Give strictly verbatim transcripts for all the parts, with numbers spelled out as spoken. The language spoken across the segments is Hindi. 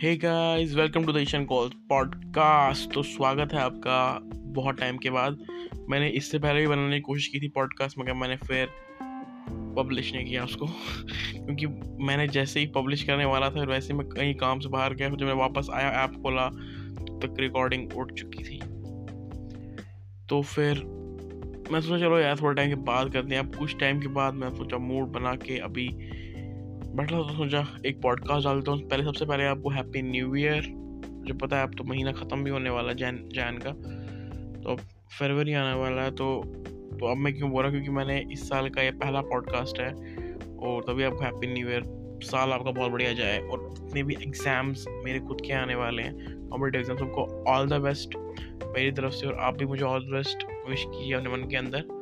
Hey guys, welcome to the Ishan call podcast. तो स्वागत है आपका बहुत टाइम के बाद। मैंने इससे पहले भी बनाने की कोशिश की थी पॉडकास्ट, मगर मैंने फिर पब्लिश नहीं किया उसको क्योंकि मैंने जैसे ही पब्लिश करने वाला था वैसे मैं कहीं काम से बाहर गया। जब मैं वापस आया, ऐप खोला, तक रिकॉर्डिंग उठ चुकी थी। तो फिर मैं सोचा चलो यार थोड़ा टाइम के बाद करते हैं। अब कुछ टाइम के बाद मैं सोचा मूड बना के अभी बैठा तो सोचा एक पॉडकास्ट डालता हूँ। पहले सबसे पहले आपको हैप्पी न्यू ईयर। मुझे पता है अब तो महीना ख़त्म भी होने वाला है जैन जैन का, तो अब फरवरी आने वाला है। तो तो अब मैं क्यों बोल रहा, क्योंकि मैंने इस साल का ये पहला पॉडकास्ट है और तभी आपको हैप्पी न्यू ईयर। साल आपका बहुत बढ़िया जाए और जितने भी एग्ज़ाम्स मेरे खुद के आने वाले हैं कॉम्पिटिटिव एग्जाम्स, सबको ऑल द बेस्ट मेरी तरफ से। और आप भी मुझे ऑल द बेस्ट विश कीजिए अपने मन के अंदर।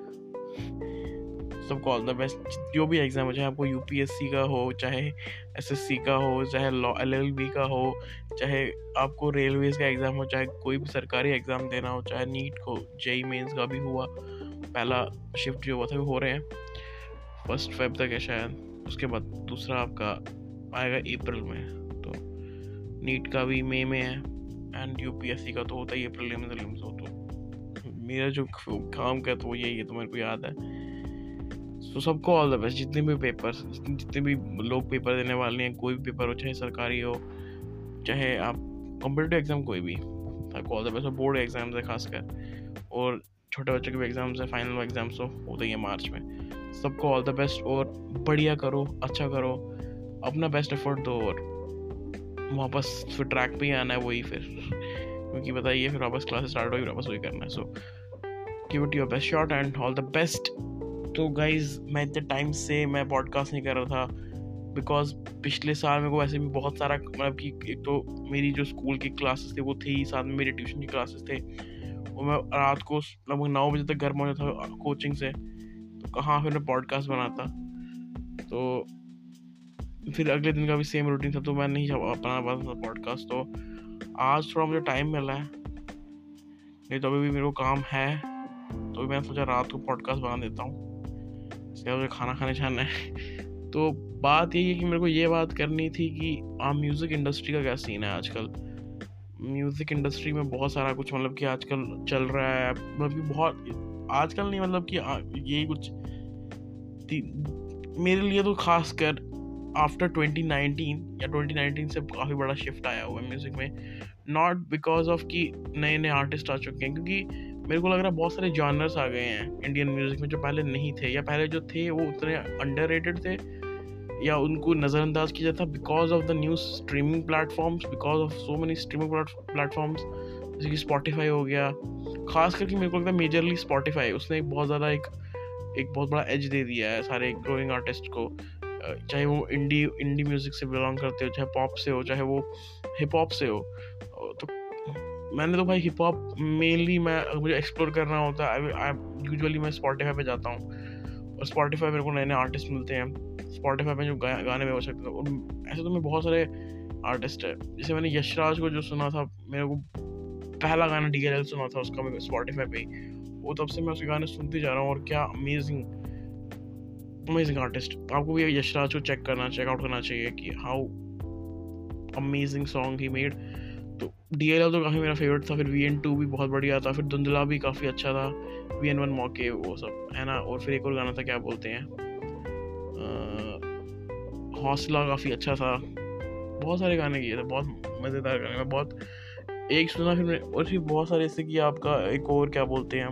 सबको ऑल द बेस्ट। जो भी एग्ज़ाम हो, चाहे आपको यूपीएससी का हो, चाहे एसएससी का हो, चाहे लॉ एलएलबी का हो, चाहे आपको रेलवेज़ का एग्ज़ाम हो, चाहे कोई भी सरकारी एग्ज़ाम देना हो, चाहे नीट हो, जेई मेंस का भी हुआ पहला शिफ्ट जो हुआ था, वो हो रहे हैं फर्स्ट फेब तक है शायद। उसके बाद दूसरा आपका आएगा अप्रैल में, तो नीट का भी मई में है एंड यूपीएससी का तो होता ही अप्रैल में। तो मेरा जो काम का तो यही है, तो मेरे को याद है। तो सबको ऑल द बेस्ट। जितने भी पेपर्स, जितने भी लोग पेपर देने वाले हैं, कोई भी पेपर हो, चाहे सरकारी हो, चाहे आप कॉम्पिटिटिव एग्ज़ाम, कोई भी, सबको ऑल द बेस्ट। और बोर्ड एग्ज़ाम्स है खासकर, और छोटे बच्चों के भी एग्ज़ाम्स हैं, फाइनल एग्ज़ाम्स हो होते ही हैं मार्च में। सबको ऑल द बेस्ट और बढ़िया करो, अच्छा करो, अपना बेस्ट एफर्ट दो। और वापस फिर ट्रैक पर ही आना है वही फिर, क्योंकि बताइए फिर वापस क्लासेस स्टार्ट होगी, वापस वही करना है। So give it your best shot and all the best. तो गाइज़, मैं इतने टाइम से मैं पॉडकास्ट नहीं कर रहा था बिकॉज पिछले साल मेरे को वैसे भी बहुत सारा, मतलब कि एक तो मेरी जो स्कूल की क्लासेस थे वो थी, साथ में मेरी ट्यूशन की क्लासेस थे, और मैं रात को लगभग नौ बजे तक घर में होता था कोचिंग से, तो कहाँ फिर मैं पॉडकास्ट बनाता। तो फिर अगले दिन का भी सेम रूटीन था, तो मैं नहीं बना पाता था पॉडकास्ट। तो आज थोड़ा मुझे टाइम मिला है, नहीं तो अभी भी मेरे को काम है, तो मैंने सोचा रात को पॉडकास्ट बना देता हूँ। मुझे खाना खाने जाना है। तो बात यही है कि मेरे को ये बात करनी थी कि आ म्यूज़िक इंडस्ट्री का क्या सीन है आजकल। म्यूज़िक इंडस्ट्री में बहुत सारा कुछ, मतलब कि आजकल चल रहा है, मतलब कि बहुत आजकल नहीं, मतलब कि यही कुछ मेरे लिए तो खासकर आफ्टर ट्वेंटी नाइनटीन या ट्वेंटी नाइनटीन से काफ़ी बड़ा शिफ्ट आया हुआ है म्यूज़िक में। नॉट बिकॉज ऑफ कि नए नए आर्टिस्ट आ चुके हैं, क्योंकि मेरे को लग रहा है बहुत सारे जॉनर्स आ गए हैं इंडियन म्यूज़िक में जो पहले नहीं थे, या पहले जो थे वो उतने अंडररेटेड थे या उनको नज़रअंदाज किया जाता because of the new streaming platforms, because of so many streaming platforms जैसे कि स्पॉटिफाई हो गया। खास करके मेरे को लगता है मेजरली स्पॉटिफाई, उसने एक बहुत ज़्यादा एक एक बहुत बड़ा एज दे दिया है सारे ग्रोइंग आर्टिस्ट को, चाहे वो इंडी इंडी म्यूज़िक से बिलोंग करते हो, चाहे पॉप से हो, चाहे वो हिप हॉप से हो। तो मैंने तो भाई हिप हॉप मेनली, मैं मुझे एक्सप्लोर करना होता है, आई यूजुअली मैं स्पॉटिफाई पे जाता हूँ, और स्पॉटिफाई मेरे को नए नए आर्टिस्ट मिलते हैं। स्पॉटिफाई में जो गा, गाने में हो सकते हैं ऐसे, तो मैं बहुत सारे आर्टिस्ट है जैसे मैंने यशराज को जो सुना था, मेरे को पहला गाना डी आर एल सुना था उसका मेरे स्पॉटिफाई पे ही, वो तब से मैं उसके गाने सुनते जा रहा हूँ। और क्या अमेजिंग अमेजिंग आर्टिस्ट। आपको भी यशराज को चेक करना चेकआउट करना चाहिए कि how amazing song he made. तो डी आर एल तो काफ़ी मेरा फेवरेट था, फिर वी एन टू भी बहुत बढ़िया था, फिर धुंधला भी काफ़ी अच्छा था, वी एन वन मौके वो सब है ना। और फिर एक और गाना था, क्या बोलते हैं, हौसला, काफ़ी अच्छा था। बहुत सारे गाने किए थे, बहुत मज़ेदार गाने। मैं बहुत एक सुना फिर मैं, और फिर बहुत सारे ऐसे कि आपका एक और क्या बोलते हैं,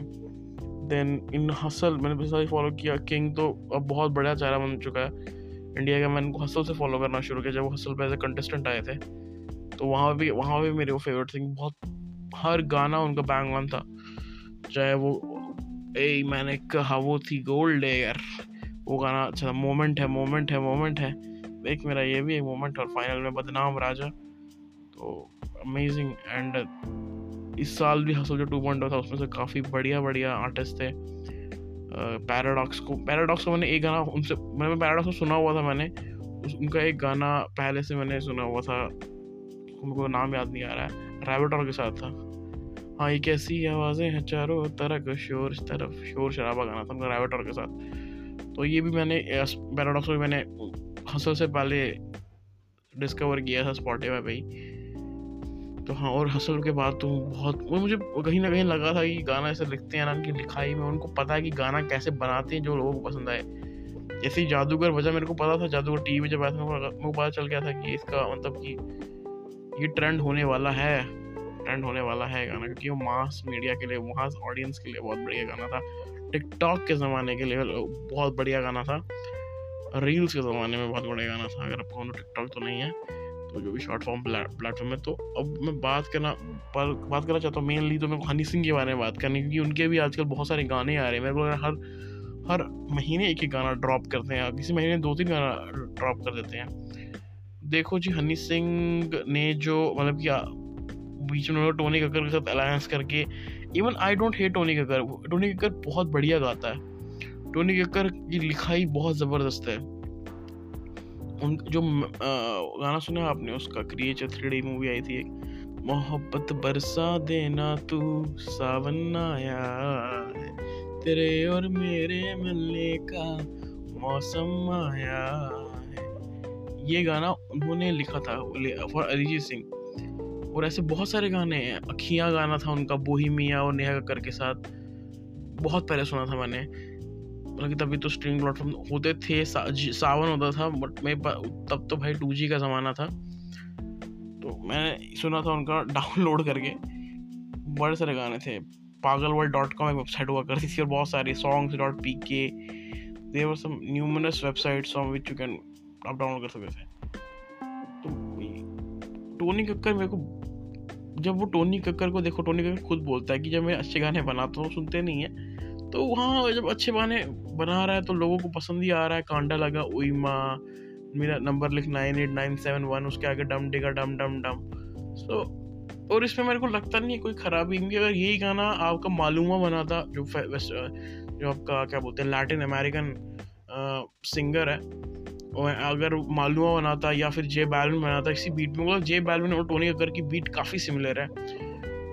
देन इन हसल मैंने बहुत सारी फॉलो किया। किंग तो अब बहुत बढ़िया चेहरा बन चुका है इंडिया का। मैंने उनको हसल से फॉलो करना शुरू किया जब वो हसल पर एज ए कंटेस्टेंट आए थे, तो वहाँ भी वहाँ भी मेरे वो फेवरेट थिंग, बहुत हर गाना उनका बैंग वन था। चाहे वो ए मैंने कहा वो थी गोल्ड एयर, वो गाना अच्छा था। मोमेंट है मोमेंट है मोमेंट है, एक मेरा ये भी एक मोमेंट, और फाइनल में बदनाम राजा। तो अमेजिंग। एंड इस साल भी हसल जो टू पॉइंट ओ था उसमें से काफ़ी बढ़िया बढ़िया आर्टिस्ट थे। पैराडॉक्स को पैराडॉक्स को मैंने एक गाना उनसे मैंने पैराडॉक्स को सुना हुआ था, मैंने उनका एक गाना पहले से मैंने सुना हुआ था, उनको नाम याद नहीं आ रहा है, रैबिटोर के साथ था। हाँ, ये कैसी आवाज़ें हैं चारों तरफ शोर तरफ शोर शराबा गाना था उनका रैबिटोर के साथ। तो ये भी मैंने पैराडॉक्स को मैंने हसल से पहले डिस्कवर किया था स्पॉटिफाई पे ही। तो हाँ, और हसल के बाद तो बहुत वो मुझे कहीं ना कहीं लगा था कि गाना ऐसे लिखते हैं ना, उनकी लिखाई में उनको पता है कि गाना कैसे बनाते हैं जो लोगों को पसंद आए। जैसे ही जादूगर वजह मेरे को पता था, जादूगर टी वी जब आया था मेरे को पता चल गया था कि इसका मतलब कि ये ट्रेंड होने वाला है, ट्रेंड होने वाला है गाना, क्योंकि वो मास मीडिया के लिए, वहाँ ऑडियंस के लिए बहुत बढ़िया गाना था। टिकटॉक के ज़माने के लिए बहुत बढ़िया गाना था, रील्स के ज़माने में बहुत बढ़िया गाना था। अगर आप कहो टिकटॉक तो नहीं है तो जो भी शॉर्ट फॉर्म प्लेटफॉर्म है। तो अब मैं बात करना पर बात करना चाहता हूँ मेनली तो मेरे को हनी सिंह के बारे में बात करनी, क्योंकि उनके भी आजकल बहुत सारे गाने आ रहे हैं। मेरे को हर हर महीने एक ही गाना ड्रॉप करते हैं, किसी महीने दो तीन गाना ड्रॉप कर देते हैं। देखो जी, हनी सिंह ने जो मतलब कि बीच में टोनी कक्कर के साथ अलायंस करके, even I don't hate Tony Kakkar, Tony Kakkar बहुत बढ़िया गाता है, टोनी कक्कर की लिखाई बहुत ज़बरदस्त है। उन जो आ, गाना सुना आपने उसका, क्रिएचर थ्री डी मूवी आई थी, मोहब्बत बरसा देना तू सावन आया है, तेरे और मेरे मिलने का मौसम आया है, ये गाना उन्होंने लिखा था फॉर अरिजीत सिंह। और ऐसे बहुत सारे गाने हैं, अखियाँ गाना था उनका बोहिमिया और नेहा कक्कर के साथ, बहुत पहले सुना था मैंने, बल्कि तभी तो स्ट्रीमिंग प्लेटफॉर्म होते थे, सा, सावन होता था, बट मैं तब तो भाई टू जी का ज़माना था, तो मैंने सुना था उनका डाउनलोड करके। बड़े सारे गाने थे, पागल वर्ल्ड डॉट कॉम एक वेबसाइट हुआ करती थी और बहुत सारे songs dot P K, there were some numerous websites on which you can आप डाउनलोड कर सकते थे। तो टोनी कक्कर मेरे को, जब वो टोनी कक्कर को देखो, टोनी कक्कर खुद बोलता है कि जब मैं अच्छे गाने बनाता हूँ सुनते नहीं है, तो हाँ जब अच्छे गाने बना रहा है तो लोगों को पसंद ही आ रहा है। कांडा लगा ओई माँ, मेरा नंबर लिख nine eight nine seven one, उसके आगे डम डेगा डम डम डम। सो और इसमें मेरे को लगता नहीं है कोई खराबी, क्योंकि अगर यही गाना आपका मालूमा बना था, जो जो आपका क्या बोलते हैं लैटिन अमेरिकन सिंगर है, और अगर मालूमा बनाता या फिर जे बैलविन बनाता इसी बीट में, मतलब जे बैलविन और टोनी कक्कर की बीट काफ़ी सिमिलर है,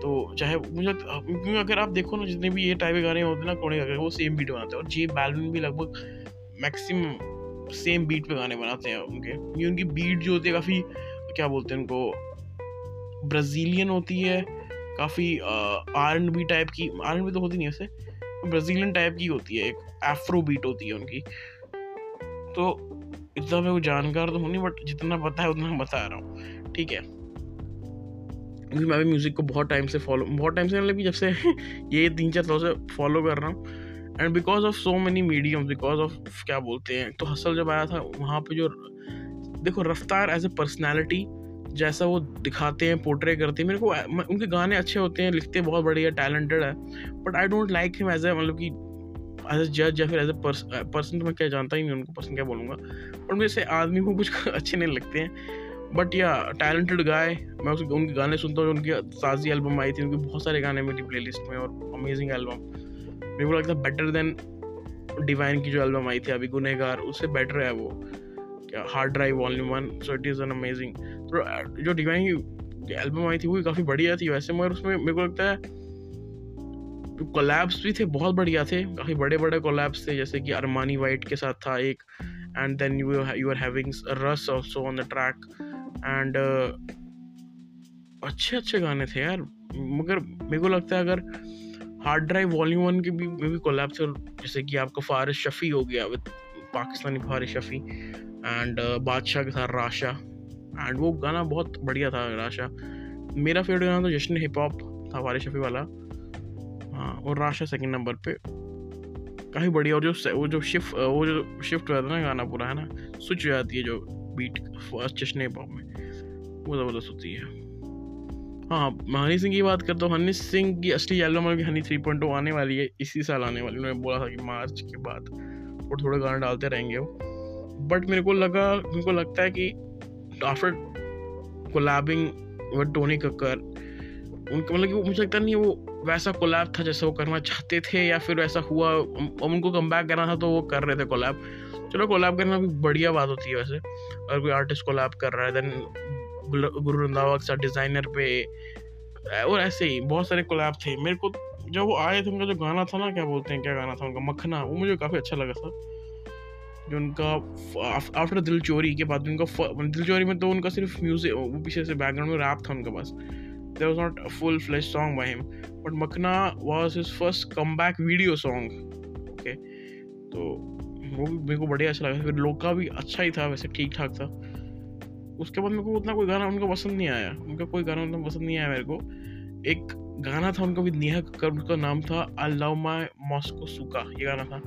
तो चाहे मुझे, क्योंकि अगर आप देखो ना जितने भी ये टाइप के गाने होते हैं ना टोनी कक्कर, वो सेम बीट बनाते हैं, और जे बैलविन भी लगभग मैक्सिमम सेम बीट पे गाने बनाते हैं उनके, क्योंकि उनकी बीट जो होती है काफ़ी क्या बोलते हैं उनको, ब्राज़ीलियन होती है, काफ़ी आर एंड बी टाइप की, आर एंड बी तो होती नहीं वैसे, ब्राज़ीलियन टाइप की होती है, एक एफ्रो बीट होती है उनकी। तो इतना मैं वो जानकार तो हूँ नहीं, बट जितना पता है उतना बता रहा हूँ, ठीक है, क्योंकि मैं भी म्यूज़िक को बहुत टाइम से फॉलो बहुत टाइम से मतलब कि जब से ये तीन चार सालों से फॉलो कर रहा हूँ, and because of so many medium, because of क्या बोलते हैं, तो हसल जब आया था वहाँ पे जो देखो रफ्तार एज ए पर्सनैलिटी जैसा वो दिखाते हैं, पोर्ट्रे करते हैं, मेरे को उनके गाने अच्छे होते हैं, लिखते बहुत बढ़िया, टैलेंटेड है, but I don't like him as a मतलब कि एज अ जज या फिर एज अ पर्सन, तो मैं क्या जानता ही नहीं उनको, पर्सन क्या बोलूँगा, और मेरे से आदमी को कुछ अच्छे नहीं लगते हैं, बट या टैलेंटेड गाय। मैं उसके उनके गाने सुनता हूँ, उनकी साजी एल्बम आई थी, उनके बहुत सारे गाने मेरी प्लेलिस्ट में, और अमेजिंग एल्बम, मेरे को लगता है बेटर देन डिवाइन की जो एल्बम आई थी अभी गुनहगार, उससे बेटर है वो क्या hard drive volume one, so it is an amazing. तो जो डिवाइन की एल्बम आई थी वो काफ़ी बढ़िया थी वैसे, मगर उसमें मेरे को लगता है कोलैब्स भी थे, बहुत बढ़िया थे, काफ़ी बड़े बड़े कोलैब्स थे, जैसे कि अरमानी वाइट के साथ था एक, and then you you are having Russ also on the track, and अच्छे अच्छे गाने थे यार। मगर मेरे को लगता है अगर हार्ड ड्राइव वॉल्यूम वन के भी में भी कोलैब्स थे, जैसे कि आपका फारिस शफ़ी हो गया विद पाकिस्तानी फारिस शफ़ी, एंड बादशाह के साथ राशा, एंड वो गाना बहुत बढ़िया था राशा। मेरा फेवरेट गाना तो जश्न हिप हॉप था फारिस शफ़ी वाला, और राशा सेकंड नंबर पे, काफ़ी बढ़िया। और जो वो जो शिफ्ट वो जो शिफ्ट हो जाता है ना गाना पूरा, है ना, स्विच हो जाती है जो बीट जश्न हिप हॉप में, वो ज़बरदस्त होती है। हाँ, मैं हनी सिंह की बात करता हूँ। हनी सिंह की असली एल्बम अभी हनी थ्री पॉइंट टू आने वाली है, इसी साल आने वाली, उन्होंने बोला था कि मार्च के बाद, और थोड़े गाना डालते रहेंगे वो, बट मेरे को लगा मेरे को लगता है कि after collabing with Tony Kakkar उनका मतलब कि वो मुझे लगता नहीं वो वैसा कोलैब था जैसा वो करना चाहते थे, या फिर वैसा हुआ, उनको कमबैक करना था तो वो कर रहे थे कोलैब। चलो, कोलैब करना भी बढ़िया बात होती है वैसे, अगर कोई आर्टिस्ट कोलैब कर रहा है, देन गुरु रंधावा के साथ डिज़ाइनर पे, और ऐसे ही बहुत सारे कोलैब थे। मेरे को जब वो आए थे उनका जो गाना था ना, क्या बोलते हैं क्या गाना था उनका, मखना, वो मुझे काफ़ी अच्छा लगा था, जो उनका आफ्टर दिल चोरी के बाद उनका दिल चोरी में तो उनका सिर्फ म्यूज़िक, वो पीछे से बैकग्राउंड में रैप था उनके पास, there was not a full-fledged song by him, but Makhna was his first comeback video song. Okay, तो वो भी मेरे को बढ़िया अच्छा लगा. फिर लोका भी अच्छा ही था, वैसे ठीक ठाक था. उसके बाद मेरे को उतना कोई गाना उनका पसंद नहीं आया, उनका कोई गाना उतना पसंद नहीं आया मेरे को. एक गाना था उनका भी नीहा कक्कर, उनका नाम था आई लव माई मॉस्को सूखा, ये गाना था.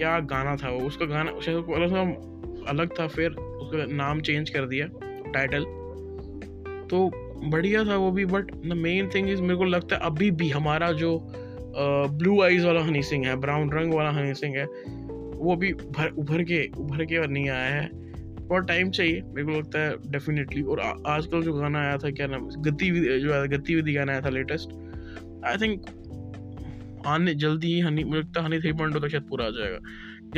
क्या गाना था वो, उसका गाना शायद अलग था, फिर उसका नाम चेंज कर दिया टाइटल, तो बढ़िया था वो भी. But the main thing is मेरे को लगता है अभी भी हमारा जो ब्लू आइज़ वाला हनी सिंह है, ब्राउन रंग वाला हनी सिंह है, वो भी भर उभर के उभर के नहीं आया है. और टाइम चाहिए मेरे को लगता है डेफिनेटली. और आजकल जो गाना आया था, क्या नाम, गतिविधि, जो आया गतिविधि गाना आया था लेटेस्ट, आई थिंक आने जल्दी ही हनी, मुझे लगता है हनी थ्री पॉइंट टू तक शायद पूरा आ जाएगा.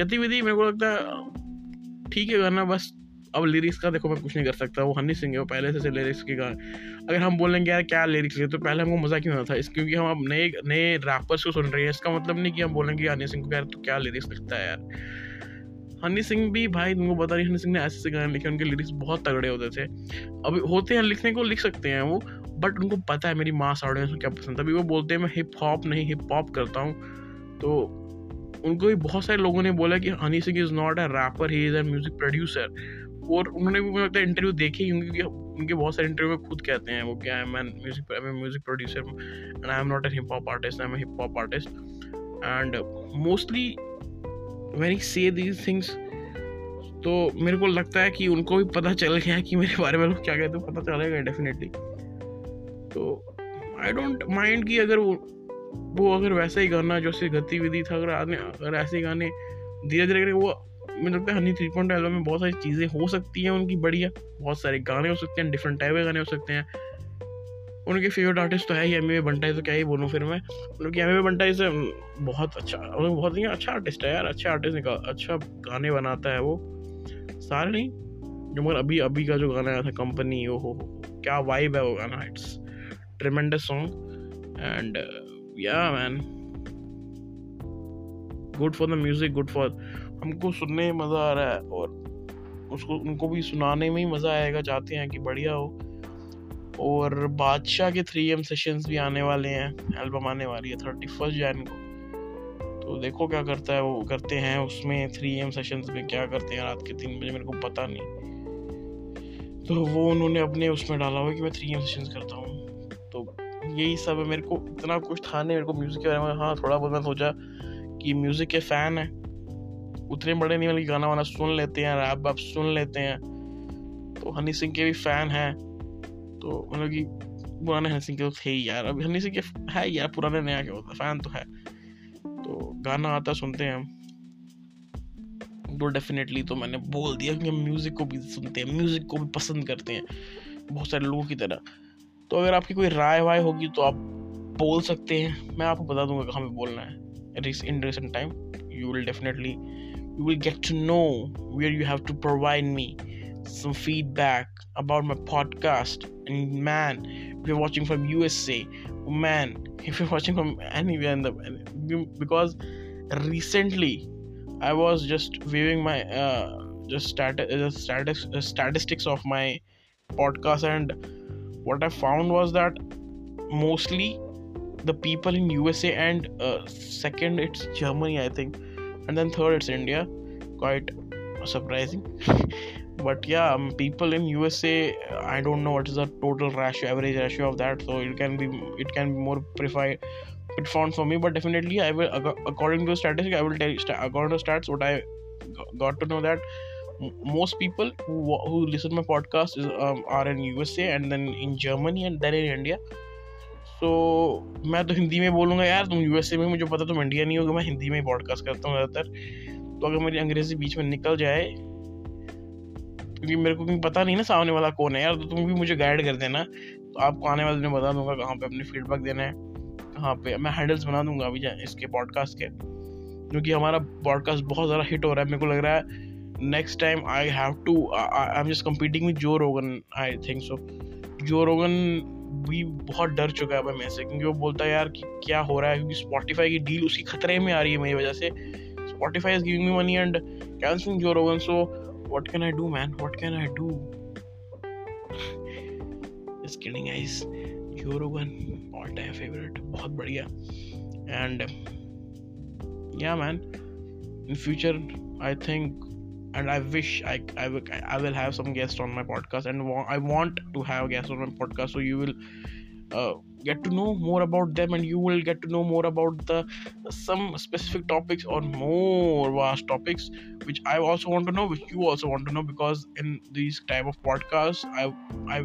गतिविधि मेरे को लगता है ठीक है गाना, बस अब लिरिक्स का देखो मैं कुछ नहीं कर सकता, वो हनी सिंह है, वो पहले से लिरिक्स के गाने. अगर हम बोलेंगे यार क्या लिरिक्स है, तो पहले हमको मज़ा क्यों आता था इस, क्योंकि हम अब नए नए रैपर्स को सुन रहे हैं. इसका मतलब नहीं कि हम बोलेंगे हनी सिंह को यार तो क्या लिरिक्स लिखता है यार. हनी सिंह भी भाई तुमको बता रही, हनी सिंह ने ऐसे गाने लिखे, उनके लिरिक्स बहुत तगड़े होते थे. अभी होते हैं लिखने को, लिख सकते हैं वो, बट उनको पता है मेरी मास ऑडियंस को क्या पसंद है. अभी वो बोलते हैं मैं हिप हॉप नहीं हिप हॉप करता हूँ, तो उनको भी बहुत सारे लोगों ने बोला कि Honey Singh is not a rapper, he is a music producer. और उन्होंने भी मुझे लगता है इंटरव्यू देखे ही होंगे, क्योंकि उनके बहुत सारे इंटरव्यू में खुद कहते हैं वो क्या है, मैं music I am music producer and I am not a hip hop artist, I am hip hop artist. And mostly When he say these things, तो मेरे को लगता है कि उनको भी पता चल गया कि मेरे बारे में लोग क्या कहते हैं, पता चलेगा डेफिनेटली. तो आई डोंट माइंड कि अगर वो वो अगर वैसा ही गाना जो से गतिविधि था, अगर आदमी अगर ऐसे गाने धीरे धीरे वो, मुझे लगता है हनी थ्री पॉइंट एल्बम में बहुत सारी चीज़ें हो सकती हैं उनकी बढ़िया, बहुत सारे गाने हो सकते हैं, डिफरेंट टाइप के गाने हो सकते हैं. उनके फेवरेट आर्टिस्ट तो है ही एम.ए बंटाई, तो क्या ही बोलूँ फिर मैं, क्योंकि एम.ए बंटाई से बहुत अच्छा, बहुत ही अच्छा आर्टिस्ट है यार, अच्छा आर्टिस्ट निकाल, अच्छा गाने बनाता है वो. सारे नहीं जो, मगर अभी अभी का जो गाना आया था कंपनी, ओ हो क्या वाइब है वो गाना, it's tremendous song. And yeah man, good for the music, good for, हमको सुनने में मज़ा आ रहा है और उसको उनको भी सुनाने में ही मज़ा आएगा. चाहते हैं कि बढ़िया हो. और बादशाह के थ्री ए एम सेशंस भी आने वाले हैं, एल्बम आने वाली है थर्टी फर्स्ट जैन को, तो देखो क्या करता है वो, करते हैं उसमें थ्री ए एम सेशंस में क्या करते हैं रात के तीन बजे, मेरे को पता नहीं. तो वो उन्होंने अपने उसमें डाला हुआ कि मैं थ्री ए एम सेशंस करता हूँ. तो यही सब है, मेरे को इतना कुछ था नहीं मेरे को म्यूज़िक के बारे में. हाँ, थोड़ा बहुत मैं सोचा कि म्यूज़िक के फ़ैन है, उतने बड़े नहीं, बल्कि गाना वाना सुन लेते हैं, रैप वैप सुन लेते हैं, तो हनी सिंह के भी फ़ैन हैं. तो मतलब कि पुराने हनी सिंह के तो थे ही यार, अभी हनी सिंह के है यार, पुराने नया क्या होता है, फ़ैन तो है, तो गाना आता सुनते हैं हम तो डेफिनेटली. तो मैंने बोल दिया कि हम म्यूज़िक को भी सुनते हैं, म्यूज़िक को भी पसंद करते हैं बहुत सारे लोगों की तरह. तो अगर आपकी कोई राय वाय होगी तो आप बोल सकते हैं, मैं आपको बता दूंगा कहाँ पर बोलना है. In recent time you will definitely you will get to know where you have to provide me some feedback about my podcast. And man, if you're watching from U S A, man, if you're watching from anywhere in the, because recently I was just viewing my uh, just stat- uh, status, uh, statistics of my podcast, and what I found was that mostly the people in U S A, and uh, second it's Germany I think, and then third it's India, quite surprising. But yeah, um, people in U S A, I don't know what is the total ratio, average ratio of that, so it can be it can be more preferred, it found for me. But definitely I will, according to statistics, I will tell you, according to stats, what I got to know that most people who who listen to my podcast is um, are in U S A, and then in Germany, and then in India. So मैं तो हिंदी में बोलूँगा यार, तुम U S A में, मुझे पता तुम इंडिया नहीं होगा, मैं हिंदी में ही पॉडकास्ट करता हूँ ज़्यादातर. तो अगर मेरी अंग्रेजी बीच में निकल जाए, क्योंकि मेरे को भी पता नहीं ना सामने वाला कौन है यार, तो तुम भी मुझे गाइड कर देना. तो आपको आने वाले दिन बता दूंगा कहाँ पे अपने फीडबैक देना है, कहाँ पे मैं हैंडल्स बना दूंगा अभी इसके पॉडकास्ट के, क्योंकि हमारा पॉडकास्ट बहुत ज़्यादा हिट हो रहा है. मेरे को लग रहा है next time I have to I am just competing with Joe Rogan, I think so. जो रोगन भी बहुत डर चुका है भाई मेरे से, क्योंकि वो बोलता है यार कि क्या हो रहा है, क्योंकि स्पॉटिफाई की डील उसकी खतरे में आ रही है मेरी वजह से. Spotify is giving me money and cancelling Joe Rogan, so what can I do man, what can I do just kidding guys. जो रोगन ऑल टाइम फेवरेट, बहुत बढ़िया. And yeah man, in future I think and I wish I, I, I will have some guests on my podcast, and wa- I want to have guests on my podcast, so you will uh, get to know more about them, and you will get to know more about the some specific topics or more vast topics which I also want to know, which you also want to know, because in these type of podcasts I, I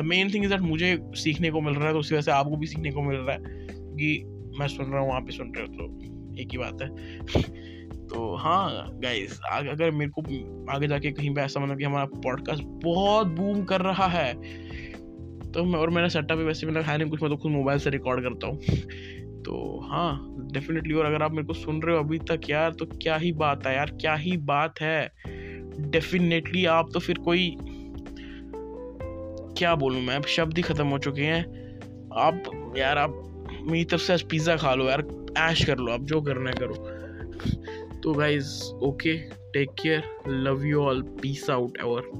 the main thing is that मुझे सीखने को मिल रहा है, तो उसी वजह से आपको भी सीखने को मिल रहा है कि मैं सुन रहा हूँ, आप भी सुन रहे हो, तो एक ही बात है. तो हाँ गाइज, अगर मेरे को आगे जाके कहीं पे ऐसा मतलब कि हमारा पॉडकास्ट बहुत बूम कर रहा है, तो मैं और मेरा सेटअप वैसे मतलब है नहीं कुछ, मैं तो खुद मोबाइल से रिकॉर्ड करता हूँ, तो हाँ डेफिनेटली. और अगर आप मेरे को सुन रहे हो अभी तक यार, तो क्या ही बात है यार, क्या ही बात है. डेफिनेटली आप तो फिर कोई, क्या बोलूँ मैं, अब शब्द ही ख़त्म हो चुके हैं. आप यार, आप मेरी तरफ से आज पिज़्ज़ा खा लो यार, ऐश कर लो, आप जो करना है करो. तो guys okay, take care, love you all, peace out. और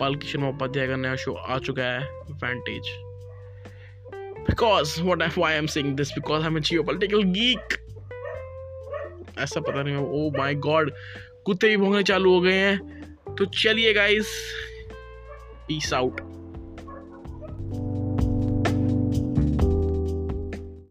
पाल किशन उपाध्याय का नया शो आ चुका है vantage, because what F I am saying this because I am a geopolitical geek, ऐसा पता नहीं. ओ माय गॉड, कुत्ते भी भौंकने चालू हो गए हैं. तो चलिए गाइज, पीस आउट.